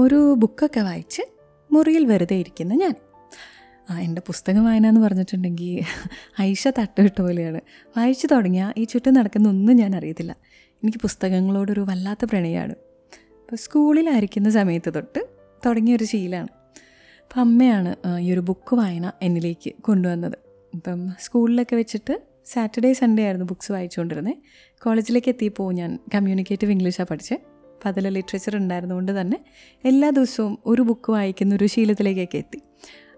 ഒരു ബുക്കൊക്കെ വായിച്ച് മുറിയിൽ വെറുതെ ഇരിക്കുന്ന ഞാൻ. എൻ്റെ പുസ്തകം വായന എന്ന് പറഞ്ഞിട്ടുണ്ടെങ്കിൽ ഐഷ തട്ടുവിട്ട പോലെയാണ്. വായിച്ചു തുടങ്ങിയാൽ ഈ ചുറ്റും നടക്കുന്ന ഒന്നും ഞാൻ അറിയത്തില്ല. എനിക്ക് പുസ്തകങ്ങളോടൊരു വല്ലാത്ത പ്രണയമാണ്. അപ്പോൾ സ്കൂളിലായിരിക്കുന്ന സമയത്ത് തൊട്ട് തുടങ്ങിയൊരു ശീലമാണ്. അപ്പം അമ്മയാണ് ഈ ഒരു ബുക്ക് വായന എന്നിലേക്ക് കൊണ്ടുവന്നത്. ഇപ്പം സ്കൂളിലൊക്കെ വെച്ചിട്ട് സാറ്റർഡേ സൺഡേ ആയിരുന്നു ബുക്ക്സ് വായിച്ചുകൊണ്ടിരുന്നത്. കോളേജിലേക്ക് എത്തിയപ്പോൾ ഞാൻ കമ്മ്യൂണിക്കേറ്റീവ് ഇംഗ്ലീഷാണ് പഠിച്ചത്. അപ്പം അതിൽ ലിറ്ററേച്ചർ ഉണ്ടായിരുന്നുകൊണ്ട് തന്നെ എല്ലാ ദിവസവും ഒരു ബുക്ക് വായിക്കുന്ന ഒരു ശീലത്തിലേക്കൊക്കെ എത്തി.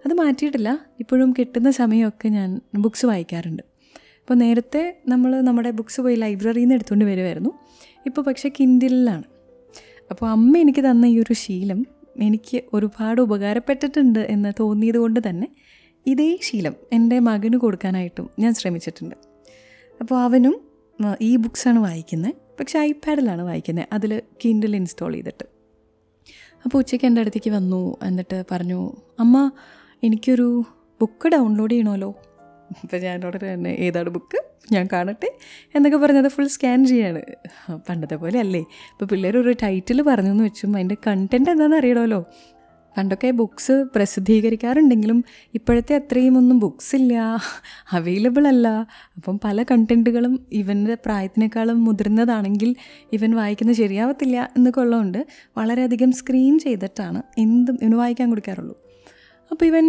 അത് മാറ്റിയിട്ടില്ല. ഇപ്പോഴും കിട്ടുന്ന സമയമൊക്കെ ഞാൻ ബുക്ക്സ് വായിക്കാറുണ്ട്. അപ്പോൾ നേരത്തെ നമ്മൾ നമ്മുടെ ബുക്ക്സ് പോയി ലൈബ്രറിയിൽ നിന്ന് എടുത്തുകൊണ്ട് വരുമായിരുന്നു. ഇപ്പോൾ പക്ഷേ കിൻഡിലാണ്. അപ്പോൾ അമ്മ എനിക്ക് തന്ന ഈ ഒരു ശീലം എനിക്ക് ഒരുപാട് ഉപകാരപ്പെട്ടിട്ടുണ്ട് എന്ന് തോന്നിയത് കൊണ്ട് തന്നെ ഇതേ ശീലം എൻ്റെ മകന് കൊടുക്കാനായിട്ടും ഞാൻ ശ്രമിച്ചിട്ടുണ്ട്. അപ്പോൾ അവനും ഈ ബുക്സാണ് വായിക്കുന്നത്. പക്ഷേ ഐപാഡിലാണ് വായിക്കുന്നത്, അതിൽ കിൻഡിൽ ഇൻസ്റ്റാൾ ചെയ്തിട്ട്. അപ്പോൾ ഉച്ചയ്ക്ക് എൻ്റെ അടുത്തേക്ക് വന്നു. എന്നിട്ട് പറഞ്ഞു, അമ്മ എനിക്കൊരു ബുക്ക് ഡൗൺലോഡ് ചെയ്യണമല്ലോ. അപ്പോൾ ഞാൻ ഉടനെ തന്നെ ഏതാണ് ബുക്ക് ഞാൻ കാണട്ടെ എന്നൊക്കെ പറഞ്ഞത് ഫുൾ സ്കാൻ ചെയ്യാണ്. പണ്ടത്തെ പോലെ അല്ലേ. ഇപ്പോൾ പിള്ളേർ ഒരു ടൈറ്റിൽ പറഞ്ഞെന്ന് വെച്ചും അതിൻ്റെ കണ്ടൻറ്റ് എന്താണെന്ന് അറിയണമല്ലോ. പണ്ടൊക്കെ ബുക്ക്സ് പ്രസിദ്ധീകരിക്കാറുണ്ടെങ്കിലും ഇപ്പോഴത്തെ അത്രയും ഒന്നും ബുക്സ് ഇല്ല, അവൈലബിൾ അല്ല. അപ്പം പല കണ്ടൻറ്റുകളും ഇവൻ്റെ പ്രായത്തിനേക്കാളും മുതിർന്നതാണെങ്കിൽ ഇവൻ വായിക്കുന്നത് ശരിയാവത്തില്ല എന്നൊക്കെ ഉള്ളതുകൊണ്ട് വളരെയധികം സ്ക്രീൻ ചെയ്തിട്ടാണ് എന്തും ഇവന് വായിക്കാൻ കൊടുക്കാറുള്ളൂ. അപ്പോൾ ഇവൻ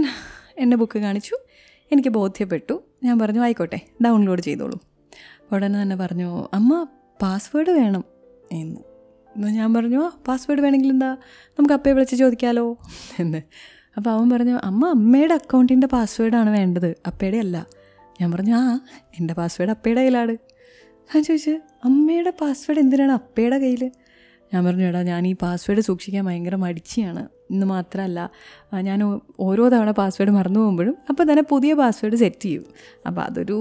എൻ്റെ ബുക്ക് കാണിച്ചു, എനിക്ക് ബോധ്യപ്പെട്ടു. ഞാൻ പറഞ്ഞു ആയിക്കോട്ടെ ഡൗൺലോഡ് ചെയ്തോളൂ. ഉടനെ തന്നെ പറഞ്ഞു അമ്മ പാസ്വേഡ് വേണം എന്ന്. ഞാൻ പറഞ്ഞു ആ പാസ്വേഡ് വേണമെങ്കിൽ എന്താ, നമുക്ക് അപ്പയെ വിളിച്ച് ചോദിക്കാമല്ലോ എന്ന്. അപ്പോൾ അവൻ പറഞ്ഞു അമ്മ അമ്മയുടെ അക്കൗണ്ടിൻ്റെ പാസ്വേഡാണ് വേണ്ടത്, അപ്പയുടെ അല്ല. ഞാൻ പറഞ്ഞു ആ എൻ്റെ പാസ്വേഡ് അപ്പയുടെ കയ്യിലാണ്. ഞാൻ ചോദിച്ചു അമ്മയുടെ പാസ്വേഡ് എന്തിനാണ് അപ്പയുടെ കയ്യിൽ? ഞാൻ പറഞ്ഞു എടാ ഞാൻ ഈ പാസ്വേഡ് സൂക്ഷിക്കാൻ ഭയങ്കര മടിച്ചിയാണ്. ഇന്ന് മാത്രമല്ല ഞാൻ ഓരോ തവണ പാസ്വേഡ് മറന്നു പോകുമ്പോഴും അപ്പോൾ തന്നെ പുതിയ പാസ്വേഡ് സെറ്റ് ചെയ്യും. അപ്പോൾ അതൊരു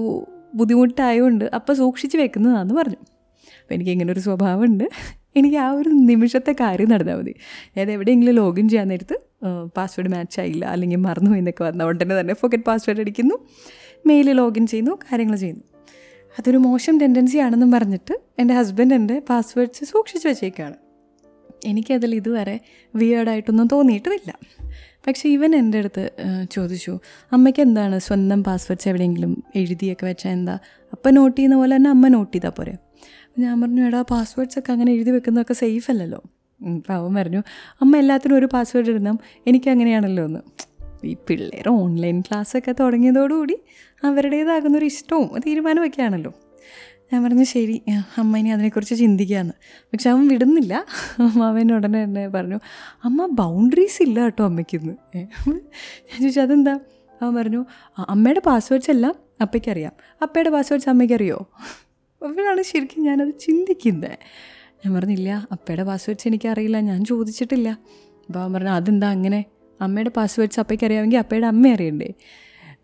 ബുദ്ധിമുട്ടായതുകൊണ്ട് അപ്പോൾ സൂക്ഷിച്ച് വെക്കുന്നതാണെന്ന് പറഞ്ഞു. അപ്പോൾ എനിക്കിങ്ങനൊരു സ്വഭാവമുണ്ട്, എനിക്ക് ആ ഒരു നിമിഷത്തെ കാര്യം നടന്നാൽ മതി. ഞാൻ എവിടെയെങ്കിലും ലോഗിൻ ചെയ്യാൻ നേരത്ത് പാസ്വേഡ് മാച്ച് ആയില്ല അല്ലെങ്കിൽ മറന്നുപോയി എന്നൊക്കെ വന്നാൽ ഉടനെ തന്നെ ഫോക്കറ്റ് പാസ്വേഡ് അടിക്കുന്നു, മെയിൽ ലോഗിൻ ചെയ്യുന്നു, കാര്യങ്ങൾ ചെയ്യുന്നു. അതൊരു മോശം ടെൻഡൻസി ആണെന്നും പറഞ്ഞിട്ട് എൻ്റെ ഹസ്ബൻഡ് എൻ്റെ പാസ്വേഡ്സ് സൂക്ഷിച്ച് വെച്ചേക്കാണ്. എനിക്കതിൽ ഇതുവരെ വിയേർഡായിട്ടൊന്നും തോന്നിയിട്ടുമില്ല. പക്ഷേ ഇവൻ എൻ്റെ അടുത്ത് ചോദിച്ചു അമ്മയ്ക്ക് എന്താണ് സ്വന്തം പാസ്വേഡ്സ് എവിടെയെങ്കിലും എഴുതിയൊക്കെ വെച്ചാൽ എന്താ, അപ്പം നോട്ട് ചെയ്യുന്ന പോലെ തന്നെ അമ്മ നോട്ട് ചെയ്താൽ പോരെ? ഞാൻ പറഞ്ഞു എടാ പാസ്വേഡ്സൊക്കെ അങ്ങനെ എഴുതി വെക്കുന്നതൊക്കെ സേഫ് അല്ലല്ലോ. അപ്പോൾ അവൻ പറഞ്ഞു അമ്മ എല്ലാത്തിനും ഒരു പാസ്വേഡ് ഇടണം, എനിക്കങ്ങനെയാണല്ലോ എന്ന്. ഈ പിള്ളേർ ഓൺലൈൻ ക്ലാസ്സൊക്കെ തുടങ്ങിയതോടുകൂടി അവരുടേതാകുന്നൊരു ഇഷ്ടവും തീരുമാനമൊക്കെയാണല്ലോ. ഞാൻ പറഞ്ഞു ശരി അമ്മ ഇനി അതിനെക്കുറിച്ച് ചിന്തിക്കാമെന്ന്. പക്ഷെ അവൻ വിടുന്നില്ല. അവൻ ഉടനെ തന്നെ പറഞ്ഞു അമ്മ ബൗണ്ടറീസ് ഇല്ല കേട്ടോ അമ്മയ്ക്കെന്ന്. ഞാൻ ചോദിച്ചാൽ അതെന്താ? അവൻ പറഞ്ഞു അമ്മയുടെ പാസ്വേഡ്സ് എല്ലാം അപ്പയ്ക്കറിയാം, അപ്പയുടെ പാസ്വേഡ്സ് അമ്മയ്ക്കറിയോ? അപ്പോഴാണ് ശരിക്കും ഞാനത് ചിന്തിക്കുന്നത്. ഞാൻ പറഞ്ഞില്ല അപ്പയുടെ പാസ്വേഡ്സ് എനിക്കറിയില്ല, ഞാൻ ചോദിച്ചിട്ടില്ല. അപ്പോൾ അവൻ പറഞ്ഞു അതെന്താ അങ്ങനെ, അമ്മയുടെ പാസ്വേഡ്സ് അപ്പയ്ക്ക് അറിയാമെങ്കിൽ അപ്പയുടെ അമ്മ അറിയണ്ടേ?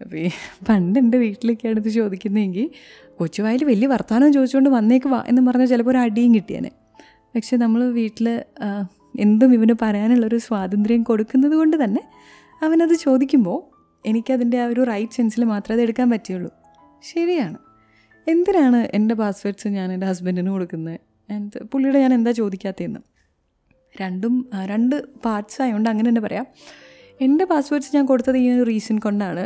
അപ്പോൾ പണ്ട് എൻ്റെ വീട്ടിലേക്കാണ് ഇത് ചോദിക്കുന്നതെങ്കിൽ കൊച്ചുവായിൽ വലിയ വർത്തമാനം ചോദിച്ചുകൊണ്ട് വന്നേക്ക് വാ എന്ന് പറഞ്ഞാൽ ചിലപ്പോൾ ഒരു അടിയും കിട്ടിയേനെ. പക്ഷെ നമ്മൾ വീട്ടിൽ എന്തും ഇവന് പറയാനുള്ളൊരു സ്വാതന്ത്ര്യം കൊടുക്കുന്നത് കൊണ്ട് തന്നെ അവനത് ചോദിക്കുമ്പോൾ എനിക്കതിൻ്റെ ആ ഒരു റൈറ്റ് സെൻസിൽ മാത്രമേ അത് എടുക്കാൻ പറ്റുള്ളൂ. ശരിയാണ്, എന്തിനാണ് എൻ്റെ പാസ്വേഡ്സ് ഞാൻ എൻ്റെ ഹസ്ബൻഡിന് കൊടുക്കുന്നത്, എൻ്റെ പുള്ളിയുടെ ഞാൻ എന്താ ചോദിക്കാത്തതെന്ന്? രണ്ടും രണ്ട് പാർട്സ് ആയതുകൊണ്ട് അങ്ങനെ തന്നെ പറയാം. എൻ്റെ പാസ്വേഡ്സ് ഞാൻ കൊടുത്തത് ഈ ഒരു റീസൺ കൊണ്ടാണ്,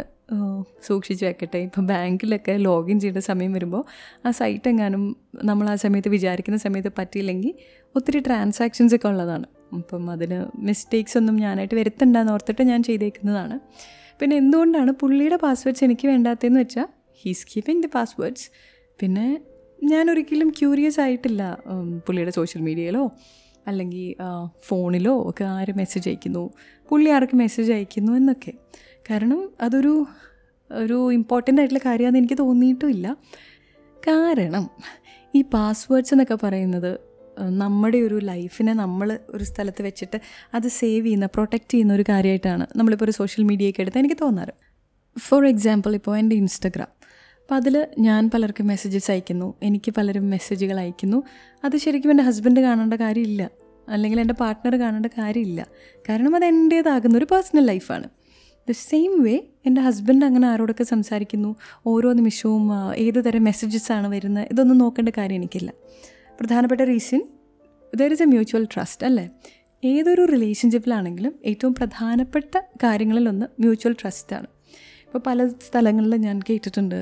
സൂക്ഷിച്ച് വെക്കട്ടെ. ഇപ്പോൾ ബാങ്കിലൊക്കെ ലോഗിൻ ചെയ്യേണ്ട സമയം വരുമ്പോൾ ആ സൈറ്റ് എങ്ങാനും നമ്മൾ ആ സമയത്ത് വിചാരിക്കുന്ന സമയത്ത് പറ്റിയില്ലെങ്കിൽ ഒത്തിരി ട്രാൻസാക്ഷൻസ് ഒക്കെ ഉള്ളതാണ്. അപ്പം അതിന് മിസ്റ്റേക്സ് ഒന്നും ഞാനായിട്ട് വരുത്തണ്ടെന്ന് ഓർത്തിട്ട് ഞാൻ ചെയ്തേക്കുന്നതാണ്. പിന്നെ എന്തുകൊണ്ടാണ് പുള്ളിയുടെ പാസ്വേഡ്സ് എനിക്ക് വേണ്ടാത്തതെന്ന് വെച്ചാൽ ഹീസ് കീപ്പിംഗ് ദി പാസ്വേഡ്സ്. പിന്നെ ഞാനൊരിക്കലും ക്യൂരിയസ് ആയിട്ടില്ല പുള്ളിയുടെ സോഷ്യൽ മീഡിയയിലോ അല്ലെങ്കിൽ ഫോണിലോ ഒക്കെ ആര് മെസ്സേജ് അയക്കുന്നു, പുള്ളി ആർക്ക് മെസ്സേജ് അയക്കുന്നു എന്നൊക്കെ. കാരണം അതൊരു ഒരു ഇമ്പോർട്ടൻ്റ് ആയിട്ടുള്ള കാര്യമാണെന്ന് എനിക്ക് തോന്നിയിട്ടുമില്ല. കാരണം ഈ പാസ്വേഡ്സ് എന്നൊക്കെ പറയുന്നത് നമ്മുടെ ഒരു ലൈഫിനെ നമ്മൾ ഒരു സ്ഥലത്ത് വെച്ചിട്ട് അത് സേവ് ചെയ്യുന്ന പ്രൊട്ടക്റ്റ് ചെയ്യുന്ന ഒരു കാര്യമായിട്ടാണ് നമ്മളിപ്പോൾ ഒരു സോഷ്യൽ മീഡിയയൊക്കെ എടുത്താൽ എനിക്ക് തോന്നാറ്. ഫോർ എക്സാമ്പിൾ ഇപ്പോൾ എൻ്റെ ഇൻസ്റ്റഗ്രാം, അപ്പോൾ അതിൽ ഞാൻ പലർക്കും മെസ്സേജസ് അയക്കുന്നു, എനിക്ക് പലരും മെസ്സേജുകൾ അയക്കുന്നു. അത് ശരിക്കും എൻ്റെ ഹസ്ബൻഡ് കാണേണ്ട കാര്യമില്ല, അല്ലെങ്കിൽ എൻ്റെ പാർട്ട്ണർ കാണേണ്ട കാര്യമില്ല. കാരണം അത് എൻ്റേതാകുന്നൊരു പേഴ്സണൽ ലൈഫാണ്. ദ സെയിം വേ എൻ്റെ ഹസ്ബൻഡ് അങ്ങനെ ആരോടൊക്കെ സംസാരിക്കുന്നു, ഓരോ നിമിഷവും ഏത് തരം മെസ്സേജസാണ് വരുന്നത് ഇതൊന്നും നോക്കേണ്ട കാര്യം എനിക്കില്ല. പ്രധാനപ്പെട്ട reason there is a mutual trust അല്ലേ. ഏതൊരു റിലേഷൻഷിപ്പിലാണെങ്കിലും ഏറ്റവും പ്രധാനപ്പെട്ട കാര്യങ്ങളിലൊന്ന് മ്യൂച്വൽ ട്രസ്റ്റാണ്. ഇപ്പോൾ പല സ്ഥലങ്ങളിൽ ഞാൻ കേട്ടിട്ടുണ്ട്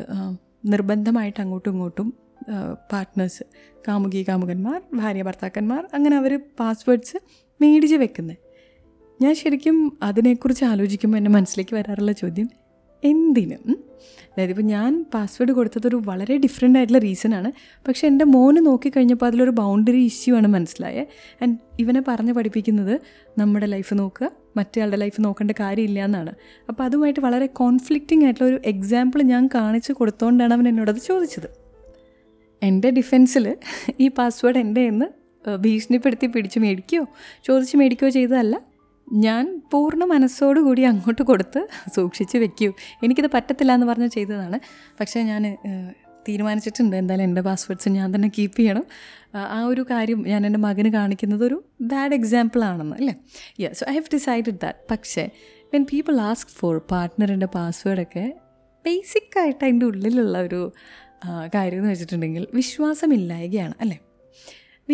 നിർബന്ധമായിട്ട് അങ്ങോട്ടും ഇങ്ങോട്ടും പാർട്ട്നേഴ്സ്, കാമുകന്മാർ, ഭാര്യ ഭർത്താക്കന്മാർ, അങ്ങനെ അവർ പാസ്വേഡ്സ് മേടിച്ച് വെക്കുന്നത്. ഞാൻ ശരിക്കും അതിനെക്കുറിച്ച് ആലോചിക്കുമ്പോൾ എൻ്റെ മനസ്സിലേക്ക് വരാറുള്ള ചോദ്യം എന്തിന്? അതായത് ഇപ്പോൾ ഞാൻ പാസ്വേഡ് കൊടുത്തതൊരു വളരെ ഡിഫറെൻ്റ് ആയിട്ടുള്ള റീസണാണ്, പക്ഷേ എൻ്റെ മോന് നോക്കിക്കഴിഞ്ഞപ്പോൾ അതിലൊരു ബൗണ്ടറി ഇഷ്യൂ ആണ് മനസ്സിലായത്. ആൻഡ് ഇവനെ പറഞ്ഞ് പഠിപ്പിക്കുന്നത് നമ്മുടെ ലൈഫ് നോക്കുക, മറ്റേയാളുടെ ലൈഫ് നോക്കേണ്ട കാര്യമില്ല എന്നാണ്. അപ്പോൾ അതുമായിട്ട് വളരെ കോൺഫ്ലിക്റ്റിംഗ് ആയിട്ടുള്ള ഒരു എക്സാമ്പിൾ ഞാൻ കാണിച്ച് കൊടുത്തോണ്ടാണ് അവൻ എന്നോടത് ചോദിച്ചത്. എൻ്റെ ഡിഫെൻസിൽ ഈ പാസ്വേഡ് എൻ്റെ എന്ന് ഭീഷണിപ്പെടുത്തി ചോദിച്ച് മേടിക്കുകയോ ചെയ്തതല്ല. ഞാൻ പൂർണ്ണ മനസ്സോടുകൂടി അങ്ങോട്ട് കൊടുത്ത് സൂക്ഷിച്ച് വെക്കൂ, എനിക്കിത് പറ്റത്തില്ല എന്ന് പറഞ്ഞ് ചെയ്തതാണ്. പക്ഷേ ഞാൻ തീരുമാനിച്ചിട്ടുണ്ട് എന്തായാലും എൻ്റെ പാസ്വേഡ്സ് ഞാൻ തന്നെ കീപ്പ് ചെയ്യണം. ആ ഒരു കാര്യം ഞാൻ എൻ്റെ മകന് കാണിക്കുന്നത് ഒരു ബാഡ് എക്സാമ്പിൾ ആണെന്ന് അല്ലേ. So I have decided that. പക്ഷേ വെൻ പീപ്പിൾ ആസ്ക് ഫോർ പാർട്ട്ണറിൻ്റെ പാസ്വേഡൊക്കെ ബേസിക്കായിട്ട് അതിൻ്റെ ഉള്ളിലുള്ള ഒരു കാര്യം എന്ന് വെച്ചിട്ടുണ്ടെങ്കിൽ വിശ്വാസമില്ലായ്കയാണ് അല്ലേ.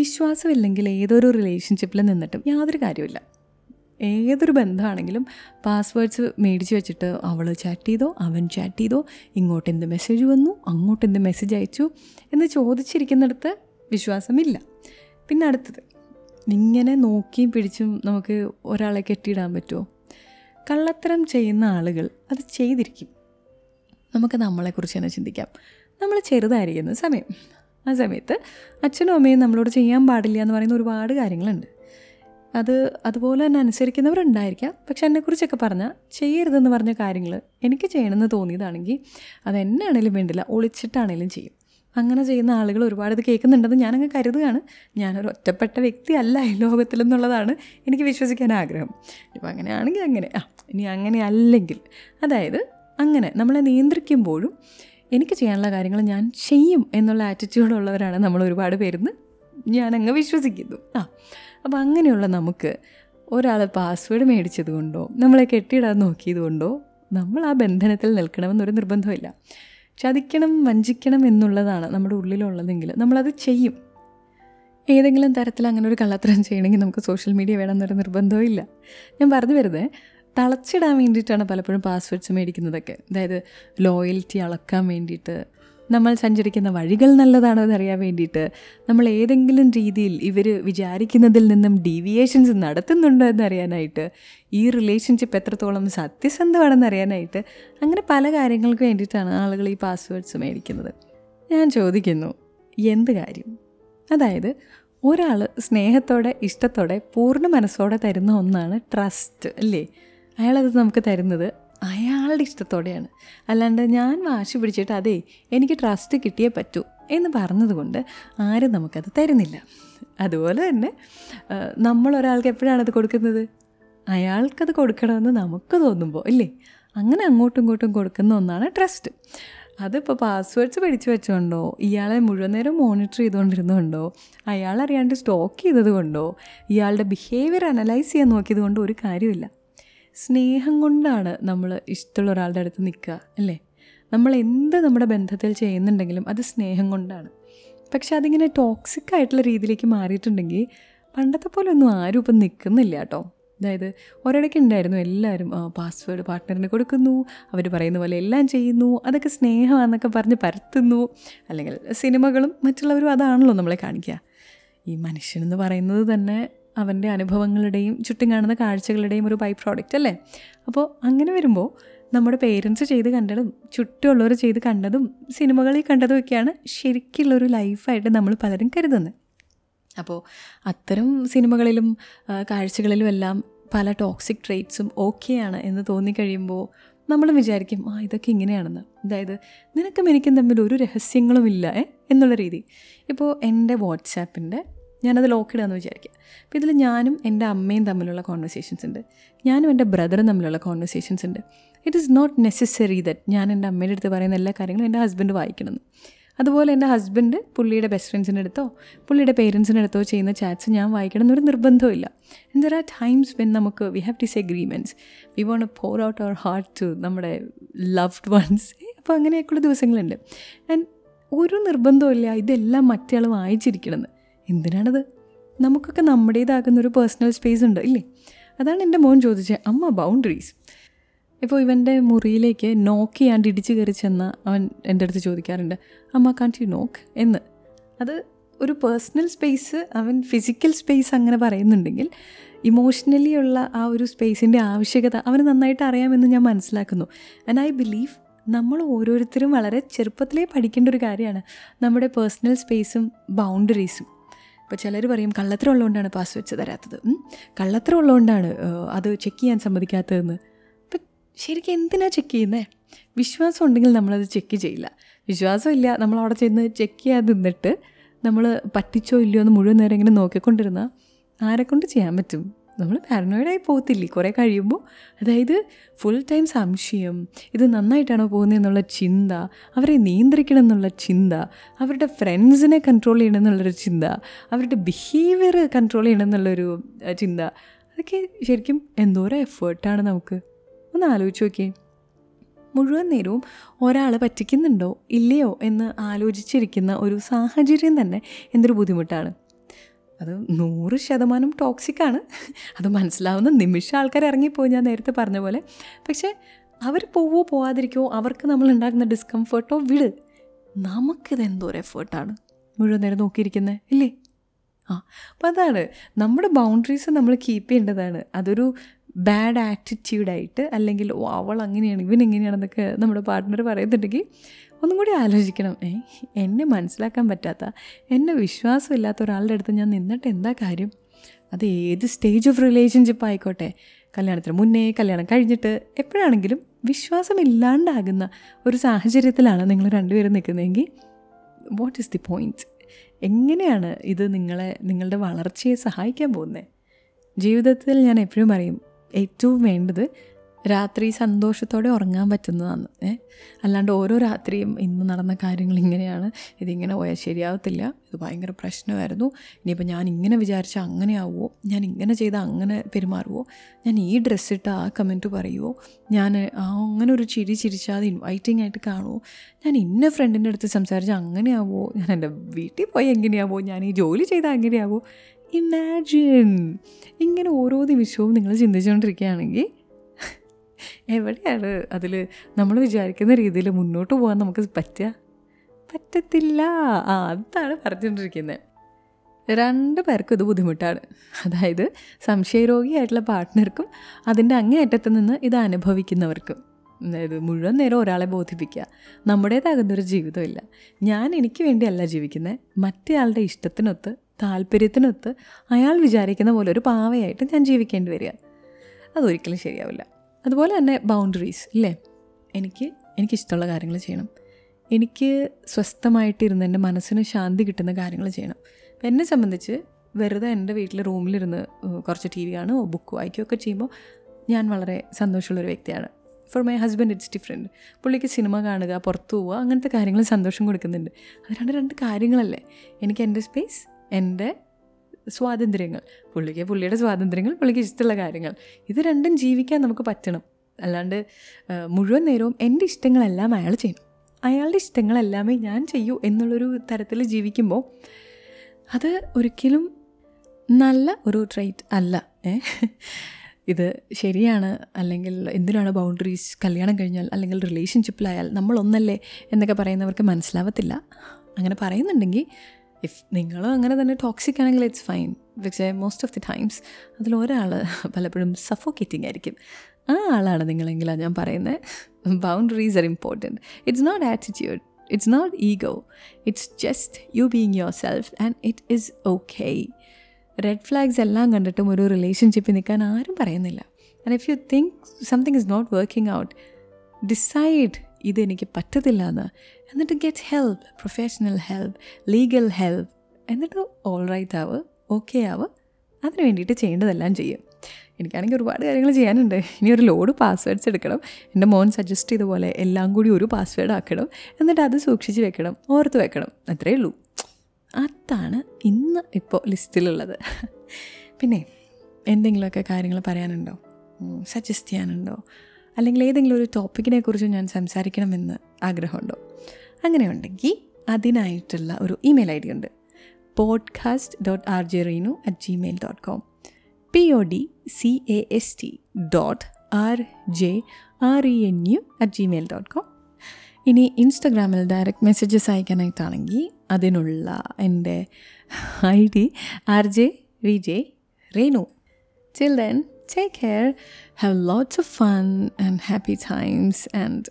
വിശ്വാസമില്ലെങ്കിൽ ഏതൊരു റിലേഷൻഷിപ്പിൽ നിന്നിട്ടും യാതൊരു കാര്യമില്ല. ഏതൊരു ബന്ധമാണെങ്കിലും പാസ്വേഡ്സ് മേടിച്ച് വെച്ചിട്ട് അവൾ ചാറ്റ് ചെയ്തോ, അവൻ ചാറ്റ് ചെയ്തോ, ഇങ്ങോട്ട് എന്ത് മെസ്സേജ് വന്നു, അങ്ങോട്ട് എന്ത് മെസ്സേജ് അയച്ചു എന്ന് ചോദിച്ചിരിക്കുന്നിടത്ത് വിശ്വാസമില്ല. പിന്നെ അടുത്തത്, ഇങ്ങനെ നോക്കിയും പിടിച്ചും നമുക്ക് ഒരാളെ കെട്ടിയിടാൻ പറ്റുമോ? കള്ളത്തരം ചെയ്യുന്ന ആളുകൾ അത് ചെയ്തിരിക്കും. നമുക്ക് നമ്മളെക്കുറിച്ച് തന്നെ ചിന്തിക്കാം. നമ്മൾ ചെറുതായിരിക്കുന്ന സമയം, ആ സമയത്ത് അച്ഛനും അമ്മയും നമ്മളോട് ചെയ്യാൻ പാടില്ല എന്ന് പറയുന്ന ഒരുപാട് കാര്യങ്ങളുണ്ട്. അതുപോലെ തന്നെ അനുസരിക്കുന്നവരുണ്ടായിരിക്കാം. പക്ഷെ എന്നെക്കുറിച്ചൊക്കെ പറഞ്ഞാൽ ചെയ്യരുതെന്ന് പറഞ്ഞ കാര്യങ്ങൾ എനിക്ക് ചെയ്യണമെന്ന് തോന്നിയതാണെങ്കിൽ അത് എന്നെ ആണെങ്കിലും വേണ്ടില്ല, ഒളിച്ചിട്ടാണെങ്കിലും ചെയ്യും. അങ്ങനെ ചെയ്യുന്ന ആളുകൾ ഒരുപാട് ഇത് കേൾക്കുന്നുണ്ടെന്ന് ഞാനങ്ങ് കരുതുകയാണ്. ഞാനൊരു ഒറ്റപ്പെട്ട വ്യക്തിയല്ല ഈ ലോകത്തിലെന്നുള്ളതാണ് എനിക്ക് വിശ്വസിക്കാൻ ആഗ്രഹം. ഇപ്പോൾ അങ്ങനെയാണെങ്കിൽ അങ്ങനെ, ഇനി അങ്ങനെ അല്ലെങ്കിൽ, അതായത് അങ്ങനെ നമ്മളെ നിയന്ത്രിക്കുമ്പോഴും എനിക്ക് ചെയ്യാനുള്ള കാര്യങ്ങൾ ഞാൻ ചെയ്യും എന്നുള്ള ആറ്റിറ്റ്യൂഡുള്ളവരാണ് നമ്മൾ ഒരുപാട് പേരെന്ന് ഞാനങ്ങ് വിശ്വസിക്കുന്നു. അപ്പോൾ അങ്ങനെയുള്ള നമുക്ക് ഒരാൾ പാസ്വേഡ് മേടിച്ചത് കൊണ്ടോ നമ്മളെ കെട്ടിയിടാൻ നോക്കിയത് കൊണ്ടോ നമ്മൾ ആ ബന്ധനത്തിൽ നിൽക്കണമെന്നൊരു നിർബന്ധമില്ല. ചതിക്കണം, വഞ്ചിക്കണം എന്നുള്ളതാണ് നമ്മുടെ ഉള്ളിലുള്ളതെങ്കിൽ നമ്മളത് ചെയ്യും. ഏതെങ്കിലും തരത്തിൽ അങ്ങനെ ഒരു കള്ളത്തരം ചെയ്യണമെങ്കിൽ നമുക്ക് സോഷ്യൽ മീഡിയ വേണമെന്നൊരു നിർബന്ധമില്ല. ഞാൻ പറഞ്ഞു വരുന്നത് തളച്ചിടാൻ വേണ്ടിയിട്ടാണ് പലപ്പോഴും പാസ്വേഡ്സ് മേടിക്കുന്നതൊക്കെ. അതായത് ലോയൽറ്റി അളക്കാൻ വേണ്ടിയിട്ട്, നമ്മൾ സഞ്ചരിക്കുന്ന വഴികൾ നല്ലതാണോ എന്നറിയാൻ വേണ്ടിയിട്ട്, നമ്മൾ ഏതെങ്കിലും രീതിയിൽ ഇവർ വിചാരിക്കുന്നതിൽ നിന്നും ഡീവിയേഷൻസ് നടത്തുന്നുണ്ടോ എന്നറിയാനായിട്ട്, ഈ റിലേഷൻഷിപ്പ് എത്രത്തോളം സത്യസന്ധമാണെന്ന് അറിയാനായിട്ട്, അങ്ങനെ പല കാര്യങ്ങൾക്ക് വേണ്ടിയിട്ടാണ് ആളുകൾ ഈ പാസ്വേഡ്സ് മേടിക്കുന്നത്. ഞാൻ ചോദിക്കുന്നു, എന്ത് കാര്യം? അതായത് ഒരാൾ സ്നേഹത്തോടെ, ഇഷ്ടത്തോടെ, പൂർണ്ണ മനസ്സോടെ തരുന്ന ഒന്നാണ് ട്രസ്റ്റ് അല്ലേ. അയാളത് നമുക്ക് തരുന്നത് അയാളുടെ ഇഷ്ടത്തോടെയാണ്. അല്ലാണ്ട് ഞാൻ വാശി പിടിച്ചിട്ട് അതേ എനിക്ക് ട്രസ്റ്റ് കിട്ടിയേ പറ്റൂ എന്ന് പറഞ്ഞതുകൊണ്ട് ആരും നമുക്കത് തരുന്നില്ല. അതുപോലെ തന്നെ നമ്മളൊരാൾക്ക് എപ്പോഴാണത് കൊടുക്കുന്നത്? അയാൾക്കത് കൊടുക്കണമെന്ന് നമുക്ക് തോന്നുമ്പോൾ ഇല്ലേ. അങ്ങനെ അങ്ങോട്ടും ഇങ്ങോട്ടും കൊടുക്കുന്ന ഒന്നാണ് ട്രസ്റ്റ്. അതിപ്പോൾ പാസ്വേഡ്സ് പിടിച്ചു വെച്ചുകൊണ്ടോ, ഇയാളെ മുഴുവൻ നേരം മോണിറ്റർ ചെയ്തുകൊണ്ടിരുന്നുകൊണ്ടോ, അയാളറിയാണ്ട് സ്റ്റോക്ക് ചെയ്തത് കൊണ്ടോ, ഇയാളുടെ ബിഹേവിയർ അനലൈസ് ചെയ്യാൻ നോക്കിയത് കൊണ്ടോ ഒരു കാര്യമില്ല. സ്നേഹം കൊണ്ടാണ് നമ്മൾ ഇഷ്ടമുള്ള ഒരാളുടെ അടുത്ത് നിൽക്കുക അല്ലേ. നമ്മൾ എന്ത് നമ്മുടെ ബന്ധത്തിൽ ചെയ്യുന്നുണ്ടെങ്കിലും അത് സ്നേഹം കൊണ്ടാണ്. പക്ഷെ അതിങ്ങനെ ടോക്സിക് ആയിട്ടുള്ള രീതിയിലേക്ക് മാറിയിട്ടുണ്ടെങ്കിൽ പണ്ടത്തെ പോലെ ഒന്നും ആരും ഇപ്പം നിൽക്കുന്നില്ല കേട്ടോ. അതായത് ഒരിടയ്ക്ക് ഉണ്ടായിരുന്നു എല്ലാവരും പാസ്വേഡ് പാർട്ട്ണറിന് കൊടുക്കുന്നു, അവർ പറയുന്ന പോലെ എല്ലാം ചെയ്യുന്നു, അതൊക്കെ സ്നേഹമാണെന്നൊക്കെ പറഞ്ഞ് പരത്തുന്നു. അല്ലെങ്കിൽ സിനിമകളും മറ്റുള്ളവരും അതാണല്ലോ നമ്മളെ കാണിക്കുക. ഈ മനുഷ്യനെന്ന് പറയുന്നത് തന്നെ അവൻ്റെ അനുഭവങ്ങളുടെയും ചുറ്റും കാണുന്ന കാഴ്ചകളുടെയും ഒരു ബൈ പ്രോഡക്റ്റ് അല്ലേ. അപ്പോൾ അങ്ങനെ വരുമ്പോൾ നമ്മുടെ പേരൻസ് ചെയ്ത് കണ്ടതും ചുറ്റുമുള്ളവർ ചെയ്ത് കണ്ടതും സിനിമകളിൽ കണ്ടതും ഒക്കെയാണ് ശരിക്കുള്ളൊരു ലൈഫായിട്ട് നമ്മൾ പലരും കരുതുന്നത്. അപ്പോൾ അത്തരം സിനിമകളിലും കാഴ്ചകളിലും എല്ലാം പല ടോക്സിക് ട്രെയ്റ്റ്സും ഓക്കെയാണ് എന്ന് തോന്നിക്കഴിയുമ്പോൾ നമ്മൾ വിചാരിക്കും ഇതൊക്കെ ഇങ്ങനെയാണെന്ന്. അതായത് നിനക്കും എനിക്കും തമ്മിൽ ഒരു രഹസ്യങ്ങളുമില്ല എന്നുള്ള രീതി. ഇപ്പോൾ എൻ്റെ വാട്സാപ്പിൻ്റെ ഞാനത് ലോക്കിടാന്ന് വിചാരിക്കുക. അപ്പോൾ ഇതിൽ ഞാനും എൻ്റെ അമ്മയും തമ്മിലുള്ള കോൺവെർസേഷൻസ് ഉണ്ട്, ഞാനും എൻ്റെ ബ്രദറും തമ്മിലുള്ള കോൺവെർസേഷൻസ് ഉണ്ട്. It is not necessary that ഞാൻ എൻ്റെ അമ്മയുടെ അടുത്ത് പറയുന്ന എല്ലാ കാര്യങ്ങളും എൻ്റെ ഹസ്ബൻഡ് വായിക്കണമെന്ന്. അതുപോലെ എൻ്റെ ഹസ്ബൻഡ് പുള്ളിയുടെ ബെസ്റ്റ് ഫ്രണ്ട്സിൻ്റെ അടുത്തോ പുള്ളിയുടെ പേരൻസിൻ്റെ അടുത്തോ ചെയ്യുന്ന ചാറ്റ്സ് ഞാൻ വായിക്കണം എന്നൊരു നിർബന്ധമില്ല. And there are times when നമുക്ക് we have disagreements, we won't to pour out our heart to നമ്മുടെ ലവ്ഡ് വൺസ്. അപ്പോൾ അങ്ങനെയൊക്കെയുള്ള ദിവസങ്ങളുണ്ട്. ആൻഡ് ഒരു നിർബന്ധമില്ല ഇതെല്ലാം മറ്റേയാൾ വായിച്ചിരിക്കണമെന്ന്. എന്തിനാണത്? നമുക്കൊക്കെ നമ്മുടേതാകുന്നൊരു പേഴ്സണൽ സ്പേസ് ഉണ്ട് ഇല്ലേ? അതാണ് എൻ്റെ മോൻ ചോദിച്ചത്, അമ്മ ബൗണ്ടറീസ്. ഇപ്പോൾ ഇവൻ്റെ മുറിയിലേക്ക് നോക്ക് ഞാൻ ഇടിച്ചു കയറി ചെന്ന് അവൻ എൻ്റെ അടുത്ത് ചോദിക്കാറുണ്ട്, അമ്മ കാൻറ്റ് യു നോക്ക് എന്ന്. അത് ഒരു പേഴ്സണൽ സ്പേസ്, അവൻ ഫിസിക്കൽ സ്പേസ് അങ്ങനെ പറയുന്നുണ്ടെങ്കിൽ ഇമോഷണലി ഉള്ള ആ ഒരു സ്പേസിൻ്റെ ആവശ്യകത അവന് നന്നായിട്ട് അറിയാമെന്ന് ഞാൻ മനസ്സിലാക്കുന്നു. ആൻഡ് ഐ ബിലീവ് നമ്മൾ ഓരോരുത്തരും വളരെ ചെറുപ്പത്തിലേ പഠിക്കേണ്ട ഒരു കാര്യമാണ് നമ്മുടെ പേഴ്സണൽ സ്പേസും ബൗണ്ടറീസും. ഇപ്പോൾ ചിലർ പറയും കള്ളത്തരമുള്ളതുകൊണ്ടാണ് പാസ് വെച്ച് തരാത്തത്, കള്ളത്തരമുള്ളതുകൊണ്ടാണ് അത് ചെക്ക് ചെയ്യാൻ സമ്മതിക്കാത്തതെന്ന്. അപ്പം ശരിക്കും എന്തിനാണ് ചെക്ക് ചെയ്യുന്നത്? വിശ്വാസം ഉണ്ടെങ്കിൽ നമ്മളത് ചെക്ക് ചെയ്യില്ല. വിശ്വാസമില്ല, നമ്മളവിടെ ചെന്ന് ചെക്ക് ചെയ്യാതെ നിന്നിട്ട് നമ്മൾ പറ്റിച്ചോ ഇല്ലയോ എന്ന് മുഴുവൻ നേരം ഇങ്ങനെ നോക്കിക്കൊണ്ടിരുന്നാൽ ആരെക്കൊണ്ട് ചെയ്യാൻ പറ്റും? നമ്മൾ പാരനോയിഡായി പോകത്തില്ലേ കുറേ കഴിയുമ്പോൾ? അതായത് ഫുൾ ടൈം സംശയം, ഇത് നന്നായിട്ടാണോ പോകുന്നതെന്നുള്ള ചിന്ത, അവരെ നിയന്ത്രിക്കണം എന്നുള്ള ചിന്ത, അവരുടെ ഫ്രണ്ട്സിനെ കൺട്രോൾ ചെയ്യണം എന്നുള്ളൊരു ചിന്ത, അവരുടെ ബിഹേവിയർ കൺട്രോൾ ചെയ്യണം എന്നുള്ളൊരു ചിന്ത. അതൊക്കെ ശരിക്കും എന്തോരം എഫേർട്ടാണ്. നമുക്ക് ഒന്ന് ആലോചിച്ച് നോക്കിയേ, മുഴുവൻ നേരവും ഒരാൾ പറ്റിക്കുന്നുണ്ടോ ഇല്ലയോ എന്ന് ആലോചിച്ചിരിക്കുന്ന ഒരു സാഹചര്യം തന്നെ എന്തൊരു ബുദ്ധിമുട്ടാണ്. അത് 100% ടോക്സിക്കാണ്. അത് മനസ്സിലാവുന്ന നിമിഷം ആൾക്കാർ ഇറങ്ങിപ്പോയി, ഞാൻ നേരത്തെ പറഞ്ഞ പോലെ. പക്ഷേ അവർ പോവോ പോവാതിരിക്കുമോ, അവർക്ക് നമ്മളുണ്ടാക്കുന്ന ഡിസ്കംഫേർട്ടോ വിട്. നമുക്കിതെന്തോരം എഫേർട്ടാണ് മുഴുവൻ നേരം നോക്കിയിരിക്കുന്നത് ഇല്ലേ? ആ, അപ്പം അതാണ് നമ്മുടെ ബൗണ്ടറീസ് നമ്മൾ കീപ്പ് ചെയ്യേണ്ടതാണ്. അതൊരു ബാഡ് ആറ്റിറ്റ്യൂഡായിട്ട് അല്ലെങ്കിൽ ഓ അവൾ അങ്ങനെയാണ് ഇവൻ എങ്ങനെയാണെന്നൊക്കെ നമ്മുടെ പാർട്ട്ണർ പറയുന്നുണ്ടെങ്കിൽ ഒന്നും കൂടി ആലോചിക്കണം. എന്നെ മനസ്സിലാക്കാൻ പറ്റാത്ത, എന്നെ വിശ്വാസമില്ലാത്ത ഒരാളുടെ അടുത്ത് ഞാൻ നിന്നിട്ട് എന്താ കാര്യം? അത് ഏത് സ്റ്റേജ് ഓഫ് റിലേഷൻഷിപ്പ് ആയിക്കോട്ടെ, കല്യാണത്തിന് മുന്നേ, കല്യാണം കഴിഞ്ഞിട്ട്, എപ്പോഴാണെങ്കിലും വിശ്വാസമില്ലാണ്ടാകുന്ന ഒരു സാഹചര്യത്തിലാണ് നിങ്ങൾ രണ്ടുപേരും നിൽക്കുന്നതെങ്കിൽ വാട്ട് ഈസ് ദി പോയിൻറ്റ്? എങ്ങനെയാണ് ഇത് നിങ്ങളുടെ വളർച്ചയെ സഹായിക്കാൻ പോകുന്നത്? ജീവിതത്തിൽ ഞാൻ എപ്പോഴും പറയും, ഏറ്റവും വേണ്ടത് രാത്രി സന്തോഷത്തോടെ ഉറങ്ങാൻ പറ്റുന്നതാണ്. അല്ലാണ്ട് ഓരോ രാത്രിയും ഇന്ന് നടന്ന കാര്യങ്ങൾ ഇങ്ങനെയാണ്, ഇതിങ്ങനെ പോയാൽ ശരിയാവത്തില്ല, ഇത് ഭയങ്കര പ്രശ്നമായിരുന്നു, ഇനിയിപ്പോൾ ഞാൻ ഇങ്ങനെ വിചാരിച്ചാൽ അങ്ങനെ ആവുമോ, ഞാൻ ഇങ്ങനെ ചെയ്താൽ അങ്ങനെ പെരുമാറുമോ, ഞാൻ ഈ ഡ്രസ്സിട്ട് ആ കമൻറ്റ് പറയുമോ, ഞാൻ അങ്ങനെ ഒരു ചിരി ചിരിച്ചാൽ അത് ഇൻവൈറ്റിംഗ് ആയിട്ട് കാണുമോ, ഞാൻ ഇന്ന ഫ്രണ്ടിൻ്റെ അടുത്ത് സംസാരിച്ചാൽ അങ്ങനെയാവുമോ, ഞാൻ എൻ്റെ വീട്ടിൽ പോയി എങ്ങനെയാവുമോ, ഞാൻ ഈ ജോലി ചെയ്താൽ അങ്ങനെയാവുമോ. ഇമാജിൻ ഇങ്ങനെ ഓരോ നിമിഷവും നിങ്ങൾ ചിന്തിച്ചുകൊണ്ടിരിക്കുകയാണെങ്കിൽ എവിടെയാണ് അതിൽ നമ്മൾ വിചാരിക്കുന്ന രീതിയിൽ മുന്നോട്ട് പോകാൻ നമുക്ക് പറ്റത്തില്ല. അതാണ് പറഞ്ഞുകൊണ്ടിരിക്കുന്നത്. 2 പേർക്കും ഇത് ബുദ്ധിമുട്ടാണ്. അതായത് സംശയരോഗിയായിട്ടുള്ള പാർട്ട്ണർക്കും അതിൻ്റെ അങ്ങേയറ്റത്ത് നിന്ന് ഇത് അനുഭവിക്കുന്നവർക്കും. അതായത് മുഴുവൻ നേരം ഒരാളെ ബോധിപ്പിക്കുക, നമ്മുടേതാകുന്നൊരു ജീവിതമില്ല, ഞാൻ എനിക്ക് വേണ്ടിയല്ല ജീവിക്കുന്നത്, മറ്റേയാളുടെ ഇഷ്ടത്തിനൊത്ത് താല്പര്യത്തിനൊത്ത് അയാൾ വിചാരിക്കുന്ന പോലെ ഒരു പാവയായിട്ട് ഞാൻ ജീവിക്കേണ്ടി വരിക, അതൊരിക്കലും ശരിയാവില്ല. അതുപോലെ തന്നെ ബൗണ്ടറീസ് ഇല്ലേ, എനിക്കിഷ്ടമുള്ള കാര്യങ്ങൾ ചെയ്യണം, എനിക്ക് സ്വസ്ഥമായിട്ടിരുന്ന് എൻ്റെ മനസ്സിന് ശാന്തി കിട്ടുന്ന കാര്യങ്ങൾ ചെയ്യണം. അപ്പം എന്നെ സംബന്ധിച്ച് വെറുതെ എൻ്റെ വീട്ടിൽ റൂമിലിരുന്ന് കുറച്ച് ടി വി കാണുമോ ബുക്ക് വായിക്കുകയൊക്കെ ചെയ്യുമ്പോൾ ഞാൻ വളരെ സന്തോഷമുള്ളൊരു വ്യക്തിയാണ്. For my husband it's different. പുള്ളിക്ക് സിനിമ കാണുക, പുറത്തു പോവുക, അങ്ങനത്തെ കാര്യങ്ങൾ സന്തോഷം കൊടുക്കുന്നുണ്ട്. അത് രണ്ട് കാര്യങ്ങളല്ലേ. എനിക്ക് എൻ്റെ സ്പേസ്, എൻ്റെ സ്വാതന്ത്ര്യങ്ങൾ, പുള്ളിക്ക് പുള്ളിയുടെ സ്വാതന്ത്ര്യങ്ങൾ, പുള്ളിക്ക് ഇഷ്ടമുള്ള കാര്യങ്ങൾ. ഇത് രണ്ടും ജീവിക്കാൻ നമുക്ക് പറ്റണം. അല്ലാണ്ട് മുഴുവൻ നേരവും എൻ്റെ ഇഷ്ടങ്ങളെല്ലാം അയാൾ ചെയ്യണം, അയാളുടെ ഇഷ്ടങ്ങളെല്ലാമേ ഞാൻ ചെയ്യൂ എന്നുള്ളൊരു തരത്തിൽ ജീവിക്കുമ്പോൾ അത് ഒരിക്കലും നല്ല ഒരു ട്രൈറ്റ് അല്ല. ഇത് ശരിയാണ്. അല്ലെങ്കിൽ എന്തിനാണ് ബൗണ്ടറീസ് കല്യാണം കഴിഞ്ഞാൽ അല്ലെങ്കിൽ റിലേഷൻഷിപ്പിലായാൽ നമ്മളൊന്നല്ലേ എന്നൊക്കെ പറയുന്നവർക്ക് മനസ്സിലാവത്തില്ല. അങ്ങനെ പറയുന്നുണ്ടെങ്കിൽ ഇഫ് നിങ്ങളും അങ്ങനെ തന്നെ ടോക്സിക് ആണെങ്കിൽ ഇറ്റ്സ് ഫൈൻ. പക്ഷേ മോസ്റ്റ് ഓഫ് ദി ടൈംസ് അതിലൊരാൾ പലപ്പോഴും സഫോക്കേറ്റിംഗ് ആയിരിക്കും. ആ ആളാണ് നിങ്ങളെങ്കിലാണ് ഞാൻ പറയുന്നത് boundaries are important. It's not attitude, it's not ego, it's just you being yourself and it is okay. Red flags എല്ലാം കണ്ടിട്ടും ഒരു റിലേഷൻഷിപ്പിൽ നിൽക്കാൻ ആരും പറയുന്നില്ല. And if you think something is not working out, decide ഇതെനിക്ക് പറ്റത്തില്ല എന്ന്. എന്നിട്ട് get help, professional help, legal help. എന്നിട്ട് ഓൾ റൈറ്റ് ആവുക, ഓക്കെ ആവുക, അതിന് വേണ്ടിയിട്ട് ചെയ്യേണ്ടതെല്ലാം ചെയ്യും. എനിക്കാണെങ്കിൽ ഒരുപാട് കാര്യങ്ങൾ ചെയ്യാനുണ്ട്. ഇനി ഒരു ലോഡ് പാസ്വേഡ്സ് എടുക്കണം. എൻ്റെ മോൻ സജസ്റ്റ് ചെയ്ത പോലെ എല്ലാം കൂടി ഒരു പാസ്വേഡ് ആക്കണം. എന്നിട്ട് അത് സൂക്ഷിച്ച് വെക്കണം, ഓർത്ത് വെക്കണം. അത്രയേ ഉള്ളൂ. അതാണ് ഇന്ന് ഇപ്പോൾ ലിസ്റ്റിലുള്ളത്. പിന്നെ എന്തെങ്കിലുമൊക്കെ കാര്യങ്ങൾ പറയാനുണ്ടോ, സജസ്റ്റ് ചെയ്യാനുണ്ടോ, അല്ലെങ്കിൽ ഏതെങ്കിലും ഒരു ടോപ്പിക്കിനെ കുറിച്ച് ഞാൻ സംസാരിക്കണമെന്ന് ആഗ്രഹമുണ്ടോ? അങ്ങനെയുണ്ടെങ്കിൽ അതിനായിട്ടുള്ള ഒരു ഇമെയിൽ ഐ ഡി ഉണ്ട്, podcast.rjrenu@gmail.com podcast.rjrenu@gmail.com. ഇനി ഇൻസ്റ്റഗ്രാമിൽ ഡയറക്റ്റ് മെസ്സേജസ് അയക്കാനായിട്ടാണെങ്കിൽ അതിനുള്ള എൻ്റെ ID RJVJRenu. Till then, take care, have lots of fun and happy times, and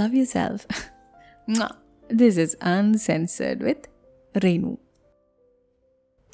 love yourself. This is Uncensored with Renu.